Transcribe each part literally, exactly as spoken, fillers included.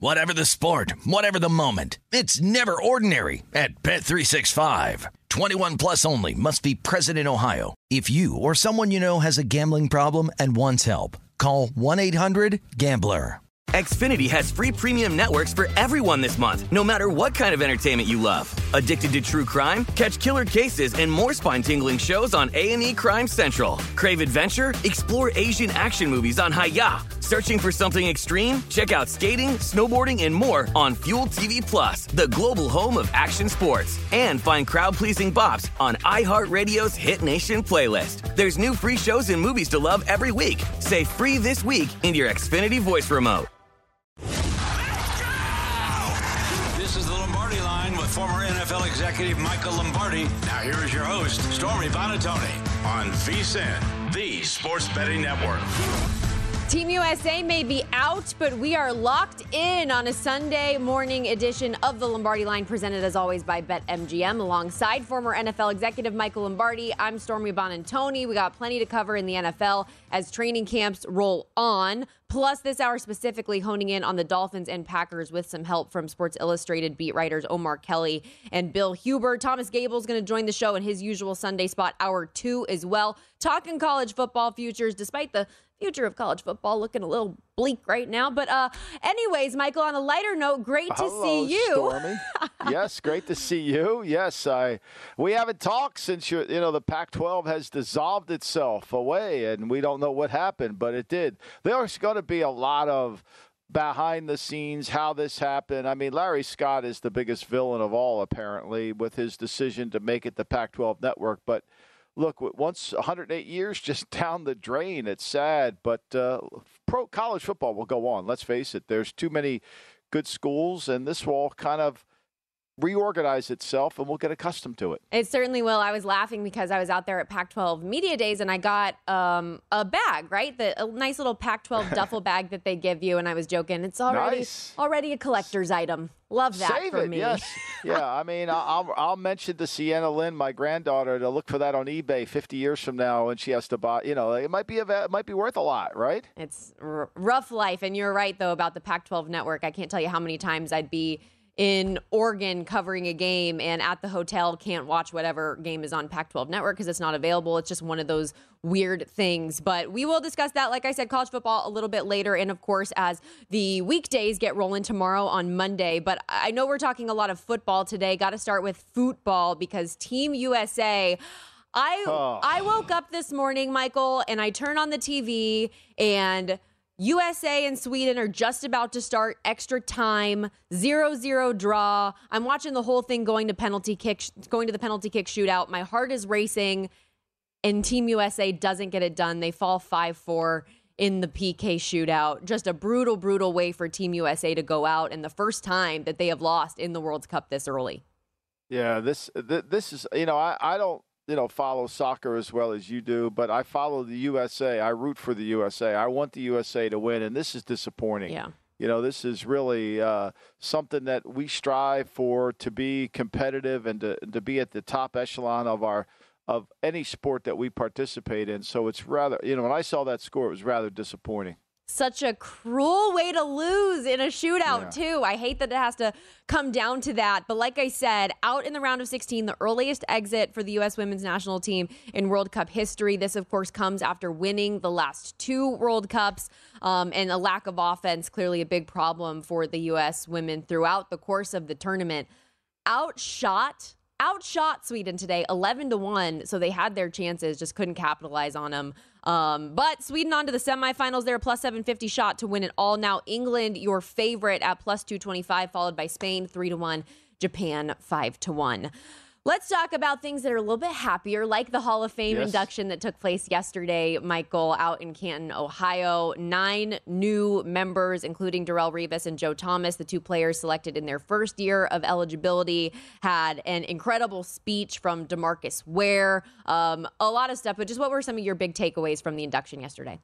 Whatever the sport, whatever the moment, it's never ordinary at Bet three sixty-five. twenty-one plus only. Must be present in Ohio. If you or someone you know has a gambling problem and wants help, call one eight hundred gambler. Xfinity has free premium networks for everyone this month, no matter what kind of entertainment you love. Addicted to true crime? Catch killer cases and more spine-tingling shows on A and E Crime Central. Crave adventure? Explore Asian action movies on Hayah. Searching for something extreme? Check out skating, snowboarding, and more on Fuel T V Plus, the global home of action sports. And find crowd-pleasing bops on iHeartRadio's Hit Nation playlist. There's new free shows and movies to love every week. Say free this week in your Xfinity voice remote. This is the Lombardi Line with former N F L executive Michael Lombardi. Now here is your host, Stormy Buonantony, on VSiN, the Sports Betting Network. Team U S A may be out, but we are locked in on a Sunday morning edition of the Lombardi Line, presented as always by BetMGM. Alongside former N F L executive Michael Lombardi, I'm Stormy Buonantony. We got plenty to cover in the N F L as training camps roll on. Plus, this hour specifically honing in on the Dolphins and Packers with some help from Sports Illustrated beat writers Omar Kelly and Bill Huber. Thomas Gable is going to join the show in his usual Sunday spot, hour two as well. Talking college football futures, despite the future of college football looking a little bleak right now. But uh, anyways, Michael, on a lighter note, great to Hello, see you. Stormy. Yes, great to see you. Yes, I. we haven't talked since, you, you know, the Pac twelve has dissolved itself away, and we don't know what happened, but it did. There's going to be a lot of behind the scenes, how this happened. I mean, Larry Scott is the biggest villain of all, apparently, with his decision to make it the Pac twelve network. But look, once one hundred eight years just down the drain, it's sad, but uh, pro college football will go on. Let's face it, there's too many good schools, and this will all kind of reorganize itself, and we'll get accustomed to it. It certainly will. I was laughing because I was out there at Pac twelve Media Days, and I got um, a bag, right? The, a nice little Pac twelve duffel bag that they give you, and I was joking. It's already nice. already a collector's item. Love that Save for it, me. Yes. Yeah, I mean, I'll, I'll mention to Sienna Lynn, my granddaughter, to look for that on eBay fifty years from now when she has to buy. You know, it might be a, it might be worth a lot, right? It's r- rough life, and you're right, though, about the Pac twelve network. I can't tell you how many times I'd be in Oregon covering a game and at the hotel can't watch whatever game is on Pac twelve network because it's not available. It's just one of those weird things. But we will discuss that, like I said, college football a little bit later. And, of course, as the weekdays get rolling tomorrow on Monday. But I know we're talking a lot of football today. Got to start with football because Team U S A... I oh. I woke up this morning, Michael, and I turned on the T V and... U S A and Sweden are just about to start extra time, zero zero draw. I'm watching the whole thing going to penalty kick, going to the penalty kick shootout. My heart is racing, and Team U S A doesn't get it done. They fall five four in the P K shootout. Just a brutal, brutal way for Team U S A to go out, and the first time that they have lost in the World Cup this early. Yeah, this th- this is, you know, I, I don't, you know, follow soccer as well as you do, but I follow the U S A. I root for the U S A. I want the U S A to win, and this is disappointing. Yeah. You know, this is really uh, something that we strive for, to be competitive and to, to be at the top echelon of our of any sport that we participate in. So it's rather, you know, when I saw that score, it was rather disappointing. Such a cruel way to lose in a shootout, yeah. too. I hate that it has to come down to that. But like I said, out in the round of sixteen, the earliest exit for the U S women's national team in World Cup history. This, of course, comes after winning the last two World Cups. Um, and a lack of offense, clearly a big problem for the U S women throughout the course of the tournament. Outshot, outshot Sweden today, eleven to one. So they had their chances, just couldn't capitalize on them. Um, but Sweden on to the semifinals. They're a plus seven fifty shot to win it all. Now, England, your favorite at plus two twenty-five, followed by Spain, three to one, Japan, five to one. Let's talk about things that are a little bit happier, like the Hall of Fame yes. induction that took place yesterday, Michael, out in Canton, Ohio. Nine new members, including Darrell Revis and Joe Thomas, the two players selected in their first year of eligibility, had an incredible speech from DeMarcus Ware. Um, a lot of stuff, but just what were some of your big takeaways from the induction yesterday?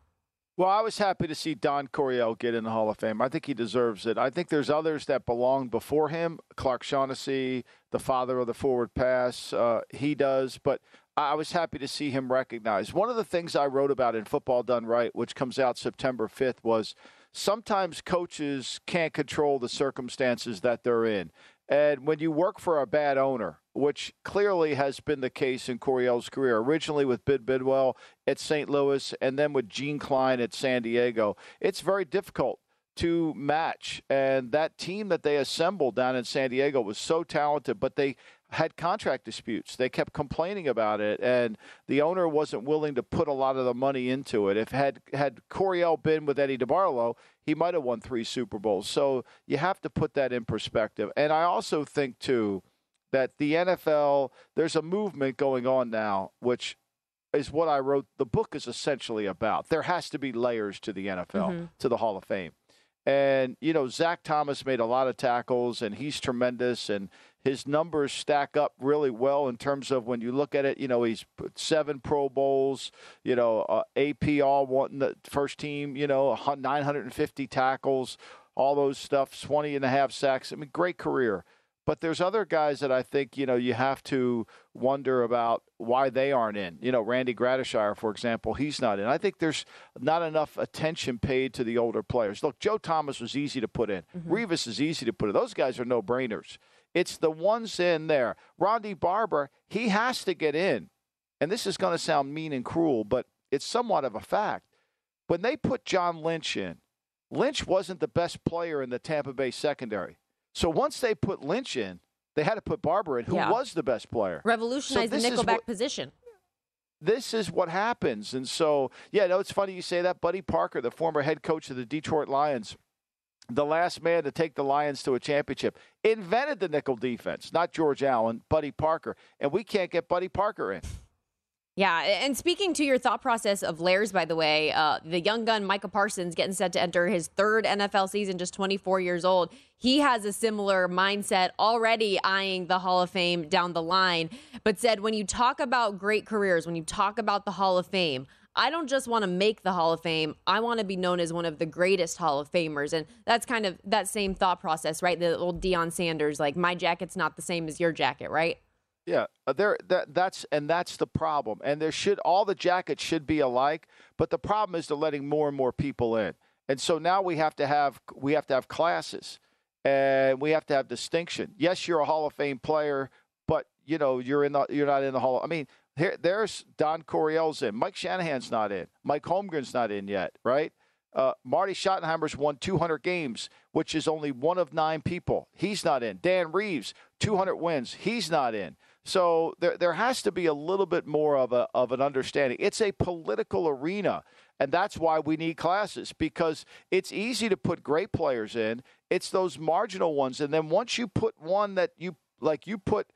Well, I was happy to see Don Coryell get in the Hall of Fame. I think he deserves it. I think there's others that belong before him. Clark Shaughnessy, the father of the forward pass, uh, he does. But I was happy to see him recognized. One of the things I wrote about in Football Done Right, which comes out September fifth, was sometimes coaches can't control the circumstances that they're in. And when you work for a bad owner, which clearly has been the case in Coryell's career, originally with Bill Bidwill at Saint Louis and then with Gene Klein at San Diego, it's very difficult to match. And that team that they assembled down in San Diego was so talented, but they had contract disputes. They kept complaining about it, and the owner wasn't willing to put a lot of the money into it. If had had Coryell been with Eddie DeBartolo, he might have won three Super Bowls. So you have to put that in perspective. And I also think, too, that the N F L, there's a movement going on now, which is what I wrote. The book is essentially about. There has to be layers to the N F L, mm-hmm. to the Hall of Fame. And, you know, Zach Thomas made a lot of tackles, and he's tremendous, and his numbers stack up really well in terms of when you look at it. You know, he's seven Pro Bowls, you know, uh, A P all wanting the first team, you know, nine hundred fifty tackles, all those stuff, twenty and a half sacks. I mean, great career. But there's other guys that I think, you know, you have to wonder about why they aren't in. You know, Randy Gradishire, for example, he's not in. I think there's not enough attention paid to the older players. Look, Joe Thomas was easy to put in. Mm-hmm. Revis is easy to put in. Those guys are no-brainers. It's the ones in there. Ronde Barber, he has to get in. And this is going to sound mean and cruel, but it's somewhat of a fact. When they put John Lynch in, Lynch wasn't the best player in the Tampa Bay secondary. So once they put Lynch in, they had to put Barber in, who yeah. was the best player. Revolutionized so the nickelback what, position. This is what happens. And so, yeah, no, it's funny you say that. Buddy Parker, the former head coach of the Detroit Lions, the last man to take the Lions to a championship, invented the nickel defense, not George Allen, Buddy Parker. And we can't get Buddy Parker in. Yeah, and speaking to your thought process of layers, by the way, uh, the young gun Micah Parsons getting set to enter his third N F L season, just twenty-four years old. He has a similar mindset already eyeing the Hall of Fame down the line, but said when you talk about great careers, when you talk about the Hall of Fame, I don't just want to make the Hall of Fame. I want to be known as one of the greatest Hall of Famers. And that's kind of that same thought process, right? The old Deion Sanders, like, my jacket's not the same as your jacket, right? Yeah, there that that's and that's the problem. And there should all the jackets should be alike, but the problem is they're letting more and more people in. And so now we have to have we have to have classes, and we have to have distinction. Yes, you're a Hall of Fame player, but you know, you're in the you're not in the Hall of, I mean, here there's Don Coryell's in. Mike Shanahan's not in. Mike Holmgren's not in yet, right? Uh, Marty Schottenheimer's won two hundred games, which is only one of nine people. He's not in. Dan Reeves, two hundred wins. He's not in. So there there has to be a little bit more of a of an understanding. It's a political arena, and that's why we need classes, because it's easy to put great players in. It's those marginal ones, and then once you put one that you like, you put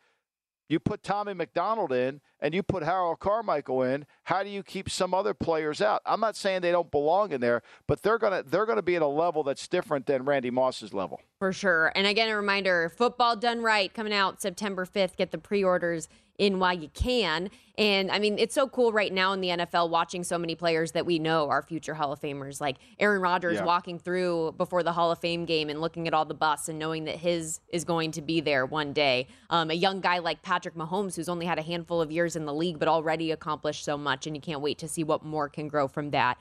you put Tommy McDonald in, and you put Harold Carmichael in. How do you keep some other players out? I'm not saying they don't belong in there, but they're gonna they're gonna be at a level that's different than Randy Moss's level. For sure. And again, a reminder, Football Done Right coming out September fifth. Get the pre-orders in while you can. And, I mean, it's so cool right now in the N F L watching so many players that we know are future Hall of Famers, like Aaron Rodgers yeah. walking through before the Hall of Fame game and looking at all the busts and knowing that his is going to be there one day. Um, a young guy like Patrick Mahomes, who's only had a handful of years in the league but already accomplished so much, and you can't wait to see what more can grow from that.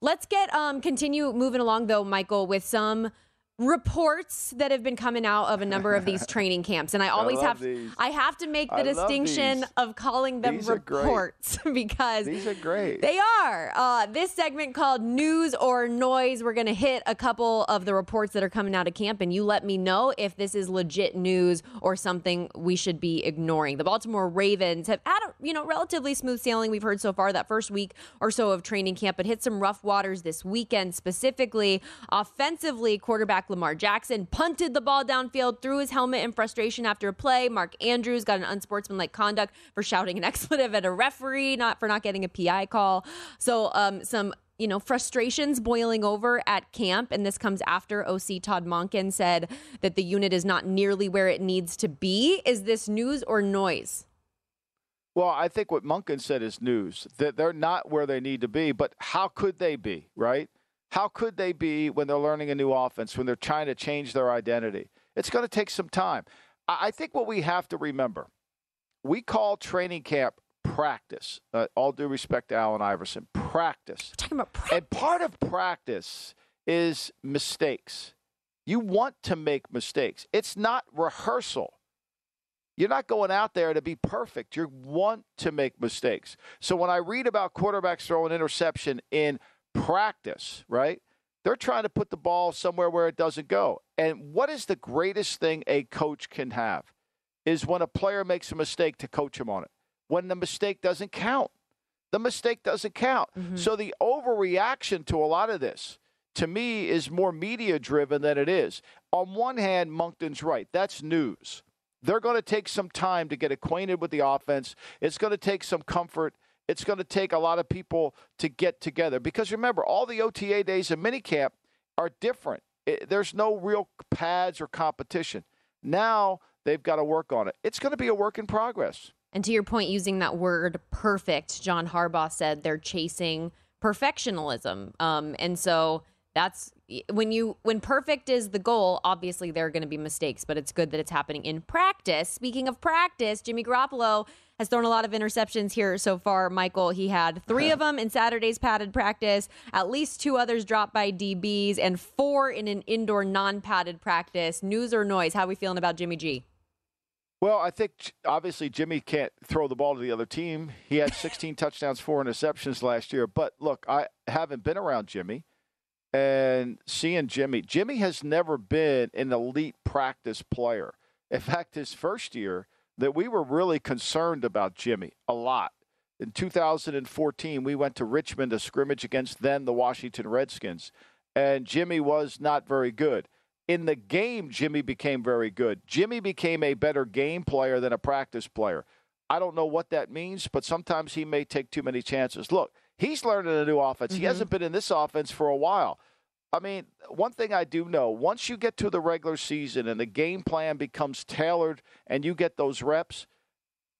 Let's get um, continue moving along, though, Michael, with some reports that have been coming out of a number of these training camps, and I always I have to, I have to make the I distinction of calling them these reports because these are great. They are. Uh, this segment called News or Noise. We're going to hit a couple of the reports that are coming out of camp, and you let me know if this is legit news or something we should be ignoring. The Baltimore Ravens have had a, you know, relatively smooth sailing, we've heard so far that first week or so of training camp, but hit some rough waters this weekend, specifically offensively. Quarterback quarterback Lamar Jackson punted the ball downfield, threw his helmet in frustration after a play. Mark Andrews got an unsportsmanlike conduct for shouting an expletive at a referee, not for not getting a P I call. So um, some you know, frustrations boiling over at camp. And this comes after O C Todd Monken said that the unit is not nearly where it needs to be. Is this news or noise? Well, I think what Monken said is news, that they're not where they need to be, but how could they be, right? How could they be when they're learning a new offense, when they're trying to change their identity? It's going to take some time. I think what we have to remember, we call training camp practice. Uh, all due respect to Allen Iverson, practice. We're talking about practice. And part of practice is mistakes. You want to make mistakes. It's not rehearsal. You're not going out there to be perfect. You want to make mistakes. So when I read about quarterbacks throwing interception in practice, right, they're trying to put the ball somewhere where it doesn't go. And what is the greatest thing a coach can have is when a player makes a mistake to coach him on it. When the mistake doesn't count. The mistake doesn't count. Mm-hmm. So the overreaction to a lot of this, to me, is more media-driven than it is. On one hand, Monkton's right. That's news. They're going to take some time to get acquainted with the offense. It's going to take some comfort. It's going to take a lot of people to get together. Because remember, all the O T A days and minicamp are different. It, there's no real pads or competition. Now they've got to work on it. It's going to be a work in progress. And to your point, using that word perfect, John Harbaugh said they're chasing perfectionism. Um, and so that's when you when perfect is the goal, obviously there are going to be mistakes, but it's good that it's happening in practice. Speaking of practice, Jimmy Garoppolo has thrown a lot of interceptions here so far, Michael. He had three of them in Saturday's padded practice, at least two others dropped by D Bs, and four in an indoor non-padded practice. News or noise? How are we feeling about Jimmy G? Well, I think, obviously, Jimmy can't throw the ball to the other team. He had sixteen touchdowns, four interceptions last year. But, look, I haven't been around Jimmy. And seeing Jimmy, Jimmy has never been an elite practice player. In fact, his first year, that we were really concerned about Jimmy a lot. In two thousand fourteen, we went to Richmond to scrimmage against then the Washington Redskins. And Jimmy was not very good. In the game, Jimmy became very good. Jimmy became a better game player than a practice player. I don't know what that means, but sometimes he may take too many chances. Look, he's learning a new offense. Mm-hmm. He hasn't been in this offense for a while. I mean, one thing I do know, once you get to the regular season and the game plan becomes tailored and you get those reps,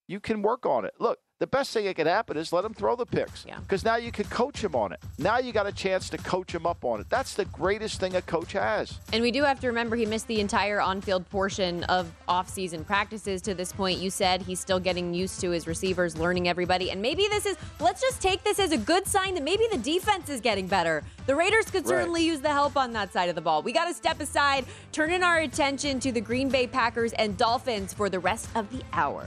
you can work on it. Look, the best thing that could happen is let him throw the picks because yeah. now you can coach him on it. Now you got a chance to coach him up on it. That's the greatest thing a coach has. And we do have to remember he missed the entire on-field portion of off-season practices to this point. You said he's still getting used to his receivers, learning everybody. And maybe this is, let's just take this as a good sign that maybe the defense is getting better. The Raiders could certainly right. use the help on that side of the ball. We got to step aside, turn in our attention to the Green Bay Packers and Dolphins for the rest of the hour.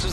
This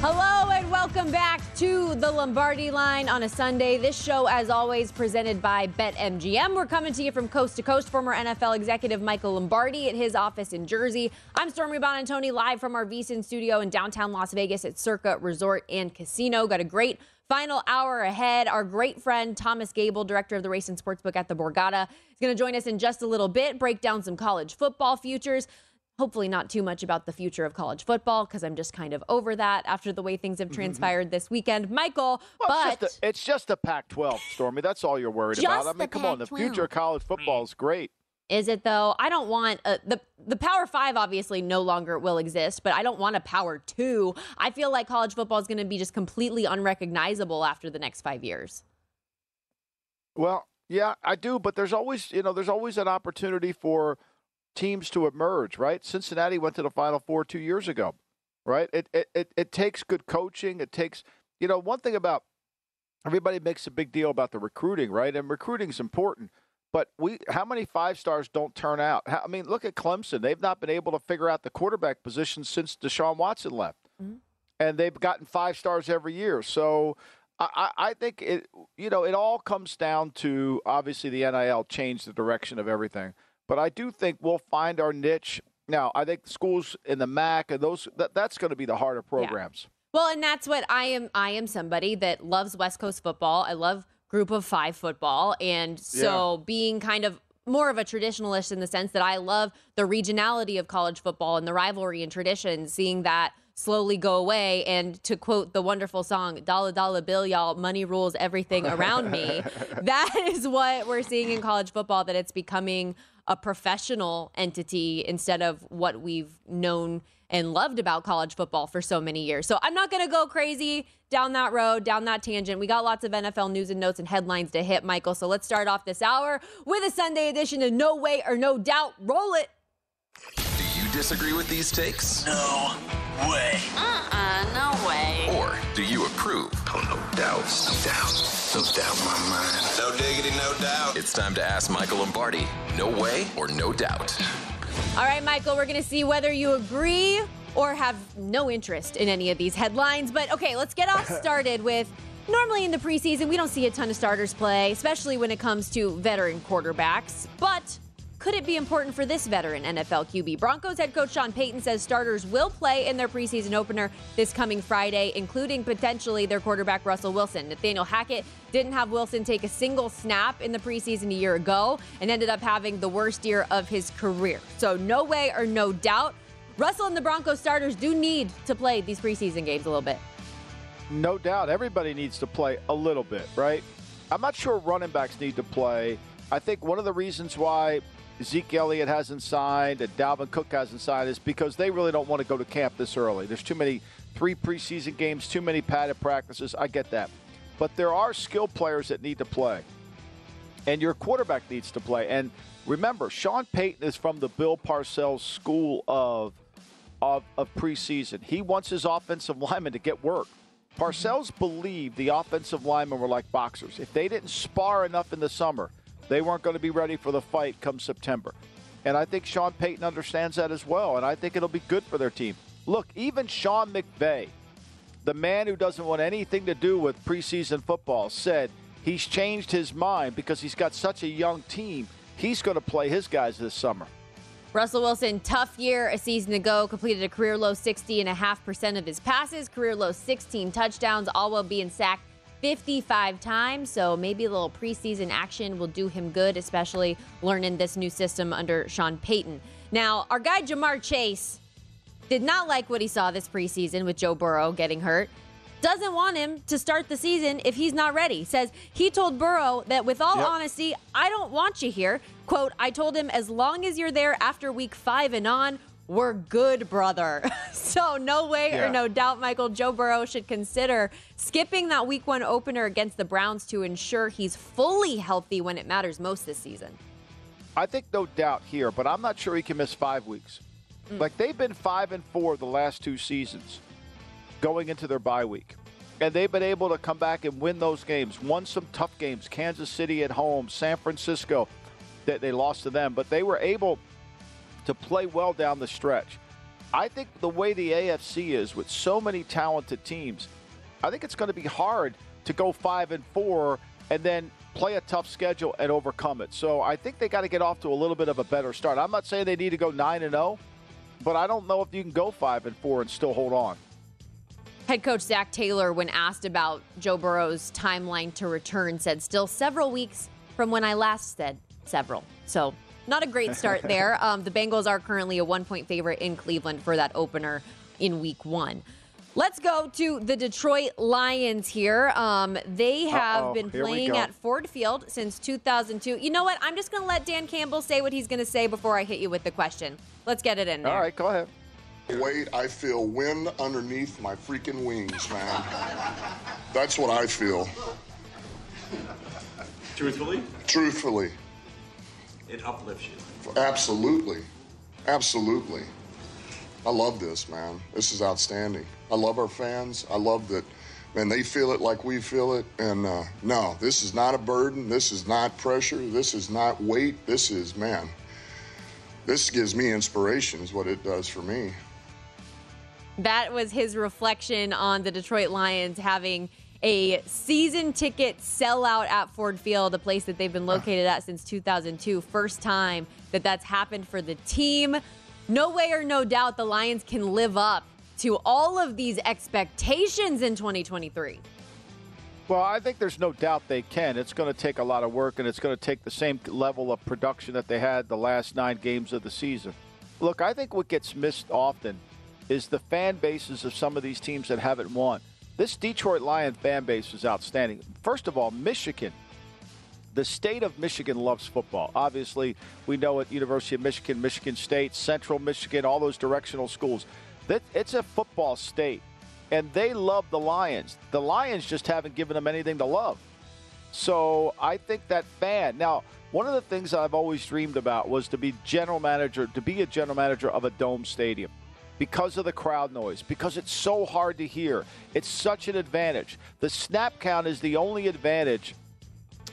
Hello and welcome back to the Lombardi Line on a Sunday. This show, as always, presented by BetMGM. We're coming to you from coast to coast. Former N F L executive Michael Lombardi at his office in Jersey. I'm Stormy Buonantony, live from our VSiN studio in downtown Las Vegas at Circa Resort and Casino. Got a great final hour ahead. Our great friend Thomas Gable, director of the Race and Sportsbook at the Borgata, is going to join us in just a little bit, break down some college football futures. Hopefully not too much about the future of college football, because I'm just kind of over that after the way things have transpired mm-hmm. this weekend. Michael, well, but... It's just, a, it's just the Pac twelve, Stormy. That's all you're worried about. I mean, come on. The future of college football is great. Is it, though? I don't want... A, the the Power five, obviously, no longer will exist, but I don't want a Power two. I feel like college football is going to be just completely unrecognizable after the next five years. Well, yeah, I do, but there's always, you know, there's always an opportunity for... teams to emerge, right? Cincinnati went to the Final Four two years ago, right? It, it it it takes good coaching. It takes, you know, one thing about everybody makes a big deal about the recruiting, right? And recruiting's important, but we how many five stars don't turn out? How, I mean, look at Clemson. They've not been able to figure out the quarterback position since Deshaun Watson left, mm-hmm. and they've gotten five stars every year. So I, I think it, you know, it all comes down to obviously the N I L changed the direction of everything. But I do think we'll find our niche. Now, I think schools in the M A C and those that, that's going to be the harder programs. Yeah. Well, and that's what I am. I am somebody that loves West Coast football. I love Group of Five football. And so yeah. being kind of more of a traditionalist in the sense that I love the regionality of college football and the rivalry and tradition, seeing that slowly go away. And to quote the wonderful song, "Dollar Dollar Bill, y'all, money rules everything around me." That is what we're seeing in college football, that it's becoming a professional entity instead of what we've known and loved about college football for so many years. So I'm not going to go crazy down that road, down that tangent. We got lots of N F L news and notes and headlines to hit, Michael. So let's start off this hour with a Sunday edition of No Way or No Doubt. Roll it. Do you disagree with these takes? No way. Uh-uh, no way. Or do you approve? Oh, no doubts. No doubts. No doubt in my mind. No diggity, no doubt. It's time to ask Michael Lombardi, no way or no doubt. All right, Michael, we're going to see whether you agree or have no interest in any of these headlines. But, okay, let's get off started with, normally in the preseason, we don't see a ton of starters play, especially when it comes to veteran quarterbacks. But could it be important for this veteran N F L Q B? Broncos head coach Sean Payton says starters will play in their preseason opener this coming Friday, including potentially their quarterback Russell Wilson. Nathaniel Hackett didn't have Wilson take a single snap in the preseason a year ago and ended up having the worst year of his career. So no way or no doubt. Russell and the Broncos starters do need to play these preseason games a little bit. No doubt. Everybody needs to play a little bit, right? I'm not sure running backs need to play. I think one of the reasons why Zeke Elliott hasn't signed and Dalvin Cook hasn't signed is because they really don't want to go to camp this early. There's too many three preseason games, too many padded practices. I get that. But there are skill players that need to play. And your quarterback needs to play. And remember, Sean Payton is from the Bill Parcells school of, of, of preseason. He wants his offensive linemen to get work. Parcells believed the offensive linemen were like boxers. If they didn't spar enough in the summer, they weren't going to be ready for the fight come September. And I think Sean Payton understands that as well, and I think it'll be good for their team. Look, even Sean McVay, the man who doesn't want anything to do with preseason football, said he's changed his mind because he's got such a young team. He's going to play his guys this summer. Russell Wilson, tough year a season ago, completed a career-low sixty point five percent of his passes, career-low sixteen touchdowns, all while being sacked fifty-five times, so maybe a little preseason action will do him good, especially learning this new system under Sean Payton. Now, our guy Jamar Chase did not like what he saw this preseason with Joe Burrow getting hurt. Doesn't want him to start the season if he's not ready. Says he told Burrow that, with all yep. honesty, I don't want you here. Quote, I told him as long as you're there after week five and on, we're good, brother. So no way yeah. or no doubt, Michael, Joe Burrow should consider skipping that week one opener against the Browns to ensure he's fully healthy when it matters most this season. I think no doubt here, but I'm not sure he can miss five weeks. Mm. Like, they've been five and four the last two seasons going into their bye week. and they've been able to come back and win those games. Won some tough games, Kansas City at home, San Francisco, that they lost to them, but they were able to play well down the stretch. I think the way the A F C is with so many talented teams, I think it's going to be hard to go five and four and then play a tough schedule and overcome it. So I think they got to get off to a little bit of a better start. I'm not saying they need to go nine and oh, but I don't know if you can go five and four and still hold on. Head coach Zach Taylor, when asked about Joe Burrow's timeline to return, said still several weeks from when I last said several. So not a great start there. Um, the Bengals are currently a one-point favorite in Cleveland for that opener in week one. Let's go to the Detroit Lions here. Um, they have Uh-oh, been playing at Ford Field since two thousand two. You know what? I'm just going to let Dan Campbell say what he's going to say before I hit you with the question. Let's get it in there. All right, go ahead. Wait, I feel wind underneath my freaking wings, man. That's what I feel. Truthfully? Truthfully. It uplifts you. Absolutely. Absolutely. I love this, man. This is outstanding. I love our fans. I love that, man, they feel it like we feel it. And uh, no, this is not a burden. This is not pressure. This is not weight. This is, man, this gives me inspiration is what it does for me. That was his reflection on the Detroit Lions having a season ticket sellout at Ford Field, a place that they've been located at since two thousand two. First time that that's happened for the team. No way or no doubt the Lions can live up to all of these expectations in twenty twenty-three. Well, I think there's no doubt they can. It's going to take a lot of work, and it's going to take the same level of production that they had the last nine games of the season. Look, I think what gets missed often is the fan bases of some of these teams that haven't won. This Detroit Lions fan base is outstanding. First of all, Michigan. The state of Michigan loves football. Obviously, we know at University of Michigan, Michigan State, Central Michigan, all those directional schools. That it's a football state, and they love the Lions. The Lions just haven't given them anything to love. So I think that fan. Now, one of the things I've always dreamed about was to be general manager, to be a general manager of a dome stadium. Because of the crowd noise, because it's so hard to hear. It's such an advantage. The snap count is the only advantage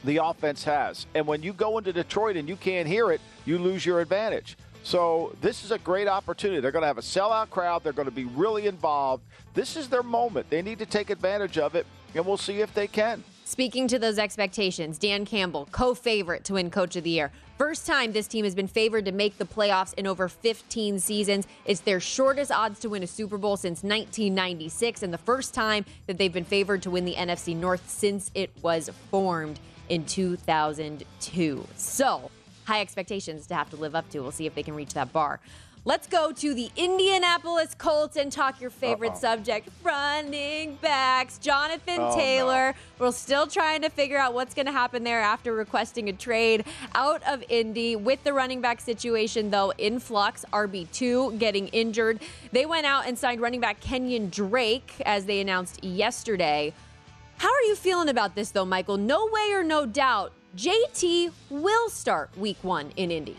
the offense has. And when you go into Detroit and you can't hear it, you lose your advantage. So this is a great opportunity. They're going to have a sellout crowd. They're going to be really involved. This is their moment. They need to take advantage of it, and we'll see if they can. Speaking to those expectations, Dan Campbell, co-favorite to win Coach of the Year. First time this team has been favored to make the playoffs in over fifteen seasons. It's their shortest odds to win a Super Bowl since nineteen ninety-six, and the first time that they've been favored to win the N F C North since it was formed in two thousand two. So high expectations to have to live up to. We'll see if they can reach that bar. Let's go to the Indianapolis Colts and talk your favorite Uh-oh. subject, running backs. Jonathan oh, Taylor, no. We're still trying to figure out what's going to happen there after requesting a trade out of Indy. With the running back situation, though, in flux, R B two getting injured. They went out and signed running back Kenyon Drake, as they announced yesterday. How are you feeling about this, though, Michael? No way or no doubt, J T will start week one in Indy.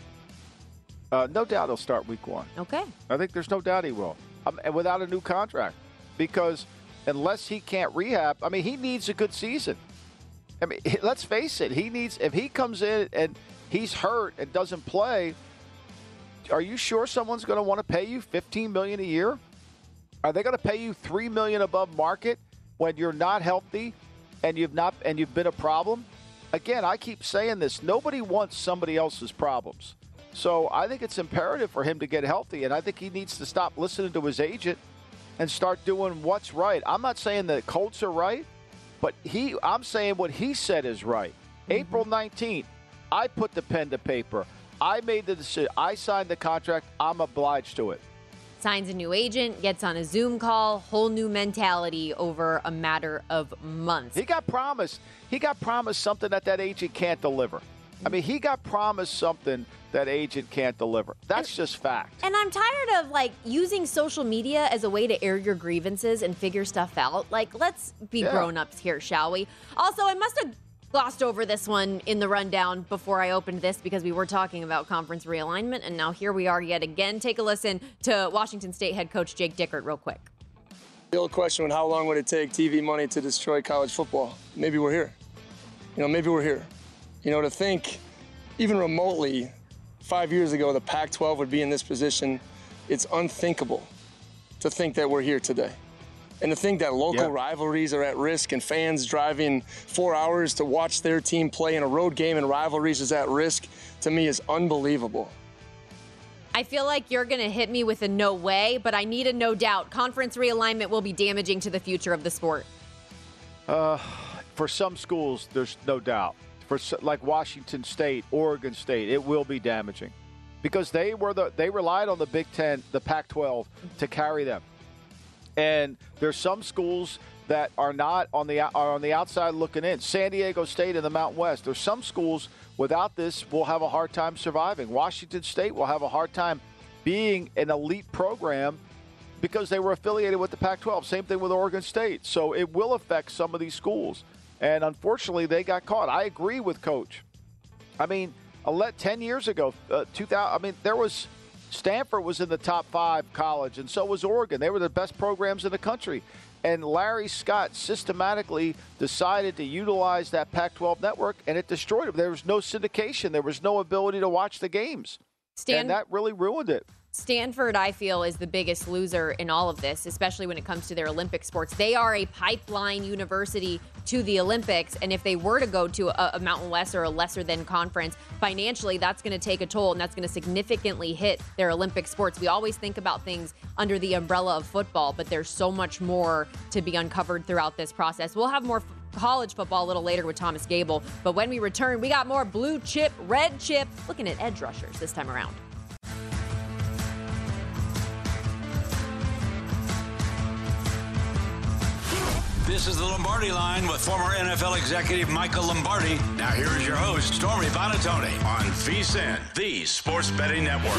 Uh, no doubt he'll start week one. Okay. I think there's no doubt he will. Um, and without a new contract. Because unless he can't rehab, I mean, he needs a good season. I mean, let's face it. He needs, if he comes in and he's hurt and doesn't play, are you sure someone's going to want to pay you fifteen million dollars a year? Are they going to pay you three million dollars above market when you're not healthy and you've not, and you've been a problem? Again, I keep saying this. Nobody wants somebody else's problems. So I think it's imperative for him to get healthy, and I think he needs to stop listening to his agent and start doing what's right. I'm not saying the Colts are right, but he I'm saying what he said is right. Mm-hmm. April nineteenth, I put the pen to paper. I made the decision. I signed the contract. I'm obliged to it. Signs a new agent, gets on a Zoom call, whole new mentality over a matter of months. He got promised. He got promised something that that agent can't deliver. I mean, he got promised something that agent can't deliver. That's and, just fact. And I'm tired of, like, using social media as a way to air your grievances and figure stuff out. Like, let's be yeah. grown-ups here, shall we? Also, I must have glossed over this one in the rundown before I opened this because we were talking about conference realignment, and now here we are yet again. Take a listen to Washington State head coach Jake Dickert real quick. The old question, how long would it take T V money to destroy college football? Maybe we're here. You know, maybe we're here. You know, to think even remotely five years ago the Pac twelve would be in this position, it's unthinkable to think that we're here today. And to think that local yep. rivalries are at risk and fans driving four hours to watch their team play in a road game and rivalries is at risk, to me is unbelievable. I feel like you're going to hit me with a no way, but I need a no doubt. Conference realignment will be damaging to the future of the sport. Uh, for some schools, there's no doubt. For like Washington State, Oregon State, it will be damaging because they were the they relied on the Big Ten, the Pac twelve to carry them. And there's some schools that are not on the are on the outside looking in. San Diego State in the Mountain West. There's some schools without this will have a hard time surviving. Washington State will have a hard time being an elite program because they were affiliated with the Pac twelve. Same thing with Oregon State. So it will affect some of these schools. And unfortunately, they got caught. I agree with Coach. I mean, ten years ago, uh, two thousand. I mean, there was Stanford was in the top five college, and so was Oregon. They were the best programs in the country. And Larry Scott systematically decided to utilize that Pac twelve network, and it destroyed it. There was no syndication. There was no ability to watch the games. Stan- and that really ruined it. Stanford, I feel, is the biggest loser in all of this, especially when it comes to their Olympic sports. They are a pipeline university to the Olympics, and if they were to go to a, a Mountain West or a lesser-than conference, financially, that's going to take a toll, and that's going to significantly hit their Olympic sports. We always think about things under the umbrella of football, but there's so much more to be uncovered throughout this process. We'll have more f- college football a little later with Thomas Gable, but when we return, we got more blue chip, red chip, looking at edge rushers this time around. This is the Lombardi Line with former N F L executive Michael Lombardi. Now here is your host, Stormy Buonantony, on VSiN, the sports betting network.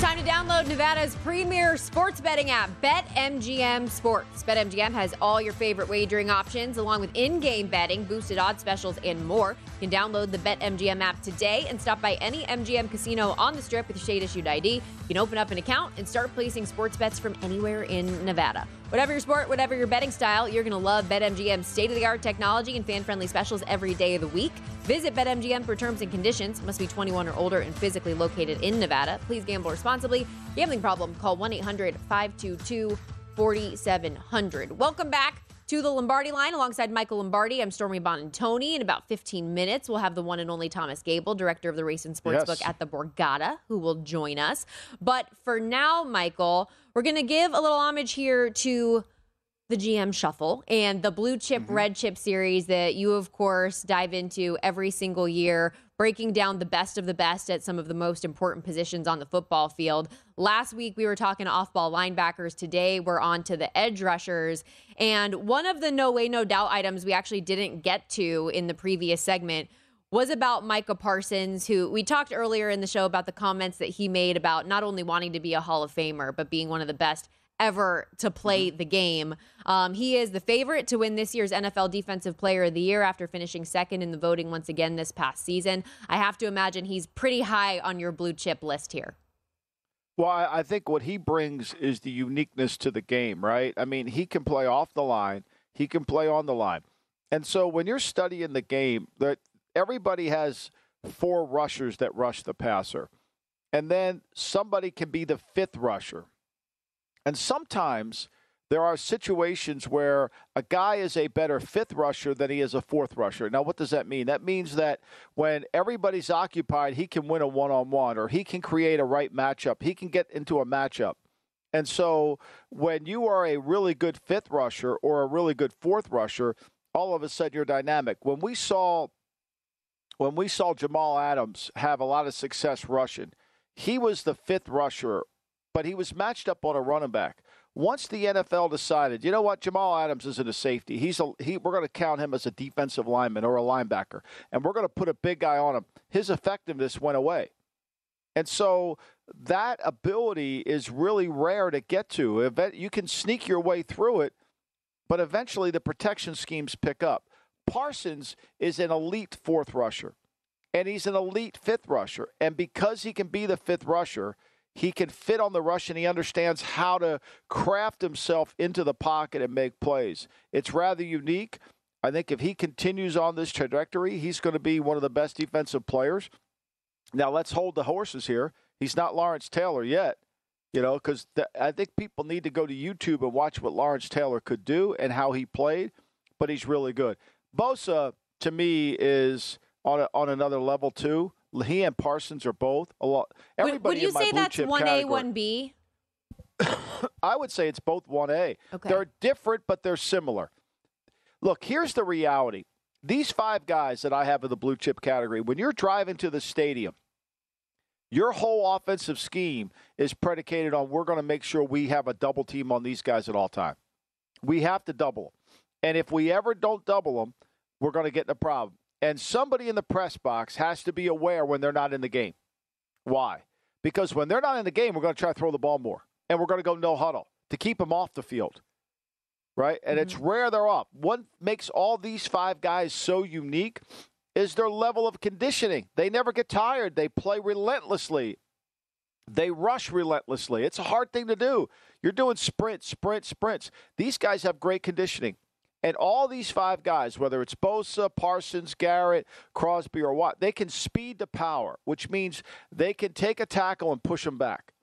Time to download Nevada's premier sports betting app, BetMGM Sports. BetMGM has all your favorite wagering options, along with in-game betting, boosted odds specials, and more. You can download the BetMGM app today and stop by any M G M casino on the Strip with your state-issued I D. You can open up an account and start placing sports bets from anywhere in Nevada. Whatever your sport, whatever your betting style, you're going to love BetMGM's state-of-the-art technology and fan-friendly specials every day of the week. Visit BetMGM for terms and conditions. Must be twenty-one or older and physically located in Nevada. Please gamble responsibly. Gambling problem, call one eight hundred five two two four seven zero zero. Welcome back to the Lombardi Line. Alongside Michael Lombardi, I'm Stormy Buonantony. In about fifteen minutes, we'll have the one and only Thomas Gable, director of the Race and Sportsbook yes. at the Borgata, who will join us. But for now, Michael, we're going to give a little homage here to the G M Shuffle and the Blue Chip, mm-hmm. Red Chip series that you, of course, dive into every single year, breaking down the best of the best at some of the most important positions on the football field. Last week, we were talking off-ball linebackers. Today, we're on to the edge rushers. And one of the no way, no doubt items we actually didn't get to in the previous segment was about Micah Parsons, who we talked earlier in the show about the comments that he made about not only wanting to be a Hall of Famer, but being one of the best ever to play the game. Um, he is the favorite to win this year's N F L Defensive Player of the Year after finishing second in the voting once again this past season. I have to imagine he's pretty high on your blue chip list here. Well, I think what he brings is the uniqueness to the game, right? I mean, he can play off the line. He can play on the line. And so when you're studying the game, everybody has four rushers that rush the passer. And then somebody can be the fifth rusher. And sometimes there are situations where a guy is a better fifth rusher than he is a fourth rusher. Now, what does that mean? That means that when everybody's occupied, he can win a one-on-one, or he can create a right matchup. He can get into a matchup. And so when you are a really good fifth rusher or a really good fourth rusher, all of a sudden you're dynamic. When we saw, when we saw Jamal Adams have a lot of success rushing, he was the fifth rusher, but he was matched up on a running back. Once the N F L decided, you know what, Jamal Adams isn't a safety. He's a, he, we're going to count him as a defensive lineman or a linebacker, and we're going to put a big guy on him. His effectiveness went away. And so that ability is really rare to get to. You can sneak your way through it, but eventually the protection schemes pick up. Parsons is an elite fourth rusher, and he's an elite fifth rusher. And because he can be the fifth rusher, He can fit on the rush, and he understands how to craft himself into the pocket and make plays. It's rather unique. I think if he continues on this trajectory, he's going to be one of the best defensive players. Now, let's hold the horses here. He's not Lawrence Taylor yet, you know, because I think people need to go to YouTube and watch what Lawrence Taylor could do and how he played, but he's really good. Bosa, to me, is on a, on another level, too. He and Parsons are both a lot. Everybody in my blue chip category. Would you say that's one A, one B? I would say it's both one A. Okay. They're different, but they're similar. Look, here's the reality. These five guys that I have in the blue chip category, when you're driving to the stadium, your whole offensive scheme is predicated on we're going to make sure we have a double team on these guys at all time. We have to double them. And if we ever don't double them, we're going to get in a problem. And somebody in the press box has to be aware when they're not in the game. Why? Because when they're not in the game, we're going to try to throw the ball more. And we're going to go no huddle to keep them off the field. Right? And mm-hmm. it's rare they're off. What makes all these five guys so unique is their level of conditioning. They never get tired. They play relentlessly. They rush relentlessly. It's a hard thing to do. You're doing sprints, sprints, sprints. These guys have great conditioning. And all these five guys, whether it's Bosa, Parsons, Garrett, Crosby, or Watt, they can speed to power, which means they can take a tackle and push them back.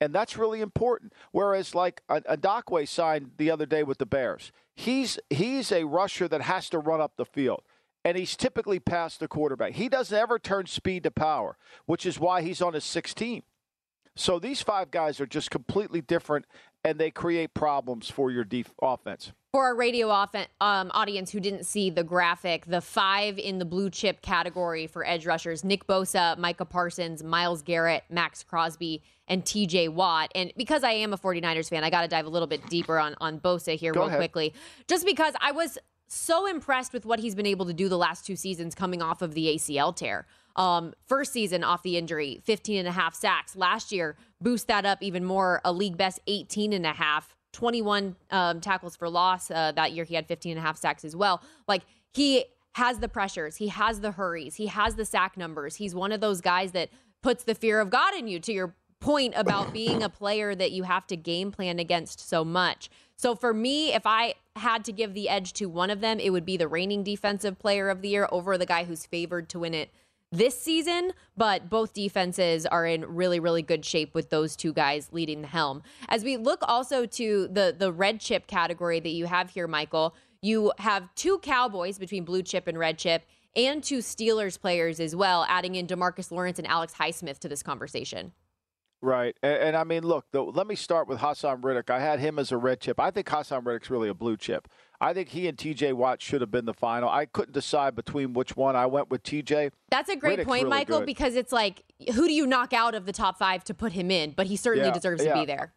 And that's really important. Whereas, like, Ndakwe signed the other day with the Bears. He's he's a rusher that has to run up the field, and he's typically past the quarterback. He doesn't ever turn speed to power, which is why he's on his sixth team. So these five guys are just completely different, and they create problems for your def- offense. For our radio off- um, audience who didn't see the graphic, the five in the blue chip category for edge rushers, Nick Bosa, Micah Parsons, Miles Garrett, Max Crosby, and T J Watt. And because I am a 49ers fan, I got to dive a little bit deeper on, on Bosa here Go real ahead. quickly. Just because I was so impressed with what he's been able to do the last two seasons coming off of the A C L tear. Um, first season off the injury, fifteen and a half sacks. Last year, boost that up even more, a league best eighteen and a half. twenty-one um, tackles for loss uh, that year. He had fifteen and a half sacks as well. Like, he has the pressures. He has the hurries. He has the sack numbers. He's one of those guys that puts the fear of God in you, to your point about being a player that you have to game plan against so much. So for me, if I had to give the edge to one of them, it would be the reigning defensive player of the year over the guy who's favored to win it this season, but both defenses are in really, really good shape with those two guys leading the helm. As we look also to the, the red chip category that you have here, Michael, you have two Cowboys between blue chip and red chip and two Steelers players as well, adding in DeMarcus Lawrence and Alex Highsmith to this conversation. Right. And, and I mean, look, the, let me start with Hassan Riddick. I had him as a red chip. I think Hassan Riddick's really a blue chip. I think he and T J Watt should have been the final. I couldn't decide between which one. I went with T J. That's a great Riddick's point, really Michael, good. Because it's like, who do you knock out of the top five to put him in? But he certainly yeah, deserves yeah. to be there.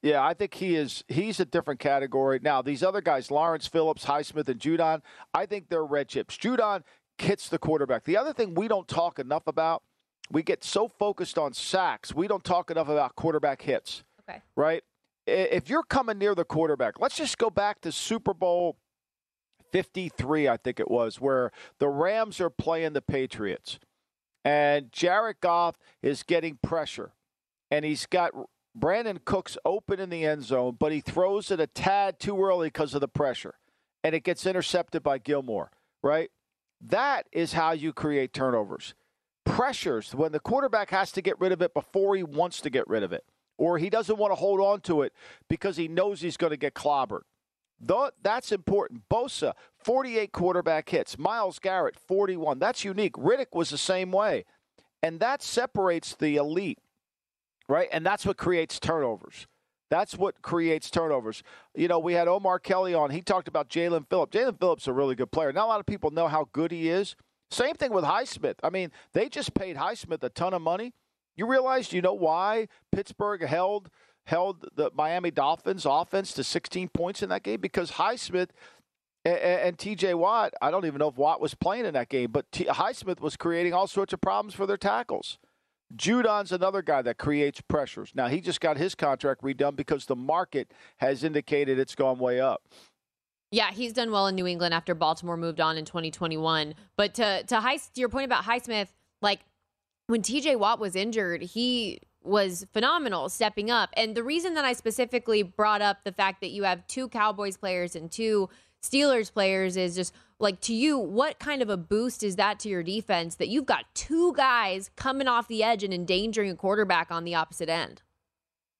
Yeah, I think he is. He's a different category. Now, these other guys, Lawrence, Phillips, Highsmith, and Judon, I think they're red chips. Judon hits the quarterback. The other thing we don't talk enough about, we get so focused on sacks, we don't talk enough about quarterback hits. Okay. Right? If you're coming near the quarterback, let's just go back to Super Bowl fifty-three, I think it was, where the Rams are playing the Patriots. And Jared Goff is getting pressure. And he's got Brandon Cooks open in the end zone, but he throws it a tad too early because of the pressure. And it gets intercepted by Gilmore, right? That is how you create turnovers. Pressures, when the quarterback has to get rid of it before he wants to get rid of it. Or he doesn't want to hold on to it because he knows he's going to get clobbered. That's important. Bosa, forty-eight quarterback hits. Myles Garrett, forty-one. That's unique. Riddick was the same way. And that separates the elite, right? And that's what creates turnovers. That's what creates turnovers. You know, we had Omar Kelly on. He talked about Jalen Phillips. Jalen Phillips is a really good player. Not a lot of people know how good he is. Same thing with Highsmith. I mean, they just paid Highsmith a ton of money. You realize, you know, why Pittsburgh held held the Miami Dolphins offense to sixteen points in that game? Because Highsmith and, and T J Watt, I don't even know if Watt was playing in that game, but T- Highsmith was creating all sorts of problems for their tackles. Judon's another guy that creates pressures. Now, he just got his contract redone because the market has indicated it's gone way up. Yeah, he's done well in New England after Baltimore moved on in twenty twenty-one. But to to, Highs- to your point about Highsmith, like, when T J Watt was injured, he was phenomenal stepping up. And the reason that I specifically brought up the fact that you have two Cowboys players and two Steelers players is just like, to you, what kind of a boost is that to your defense that you've got two guys coming off the edge and endangering a quarterback on the opposite end?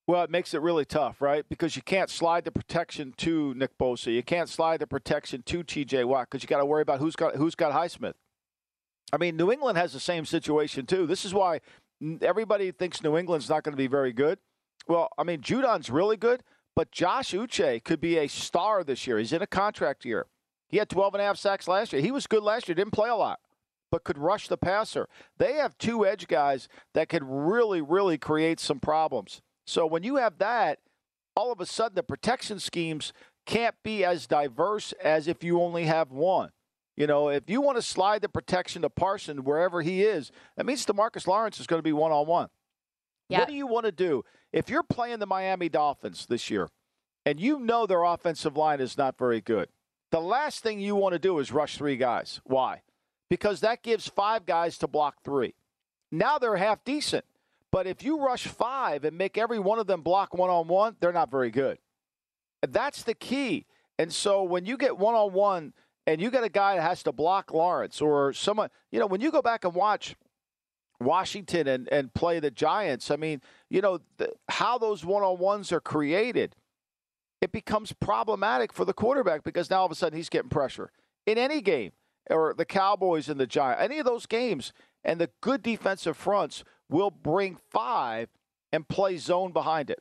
Well, it makes it really tough, right? Because you can't slide the protection to Nick Bosa. You can't slide the protection to T J Watt because you got to worry about who's got who's got Highsmith. I mean, New England has the same situation, too. This is why everybody thinks New England's not going to be very good. Well, I mean, Judon's really good, but Josh Uche could be a star this year. He's in a contract year. He had twelve and a half sacks last year. He was good last year, didn't play a lot, but could rush the passer. They have two edge guys that could really, really create some problems. So when you have that, all of a sudden the protection schemes can't be as diverse as if you only have one. You know, if you want to slide the protection to Parsons wherever he is, that means DeMarcus Lawrence is going to be one-on-one. Yeah. What do you want to do? If you're playing the Miami Dolphins this year, and you know their offensive line is not very good, the last thing you want to do is rush three guys. Why? Because that gives five guys to block three. Now they're half decent. But if you rush five and make every one of them block one-on-one, they're not very good. That's the key. And so when you get one-on-one and you got a guy that has to block Lawrence or someone, you know, when you go back and watch Washington and, and play the Giants, I mean, you know, the, how those one-on-ones are created, it becomes problematic for the quarterback because now all of a sudden he's getting pressure. In any game, or the Cowboys and the Giants, any of those games, and the good defensive fronts will bring five and play zone behind it.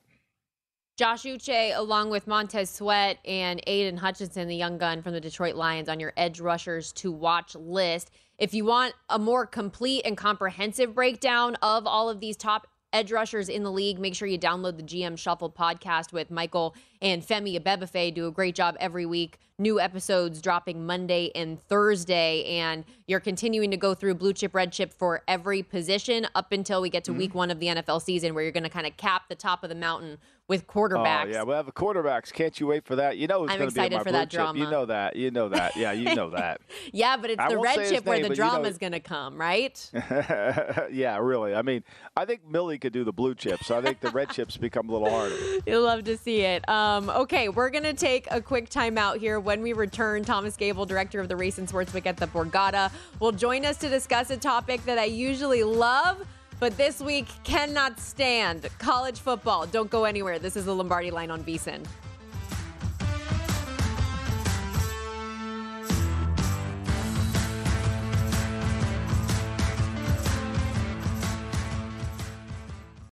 Josh Uche, along with Montez Sweat and Aiden Hutchinson, the young gun from the Detroit Lions, on your edge rushers to watch list. If you want a more complete and comprehensive breakdown of all of these top edge rushers in the league, make sure you download the G M Shuffle podcast with Michael and Femi Abebefe. Do a great job every week. New episodes dropping Monday and Thursday, and you're continuing to go through blue chip, red chip for every position up until we get to mm-hmm. week one of the N F L season, where you're going to kind of cap the top of the mountain with quarterbacks. Oh, yeah, we'll have the quarterbacks. Can't you wait for that? You know it's going to be in my for blue that chip. Drama. You know that. You know that. Yeah, you know that. Yeah, but it's I the red chip name, where the drama is going to come, right? Yeah, really. I mean, I think Millie could do the blue chips. So I think the red chips become a little harder. You'll love to see it. Um, okay, we're going to take a quick timeout here. When we return, Thomas Gable, director of the Race and Sportsbook at the Borgata, will join us to discuss a topic that I usually love, but this week cannot stand: college football. Don't go anywhere. This is the Lombardi Line on VSiN.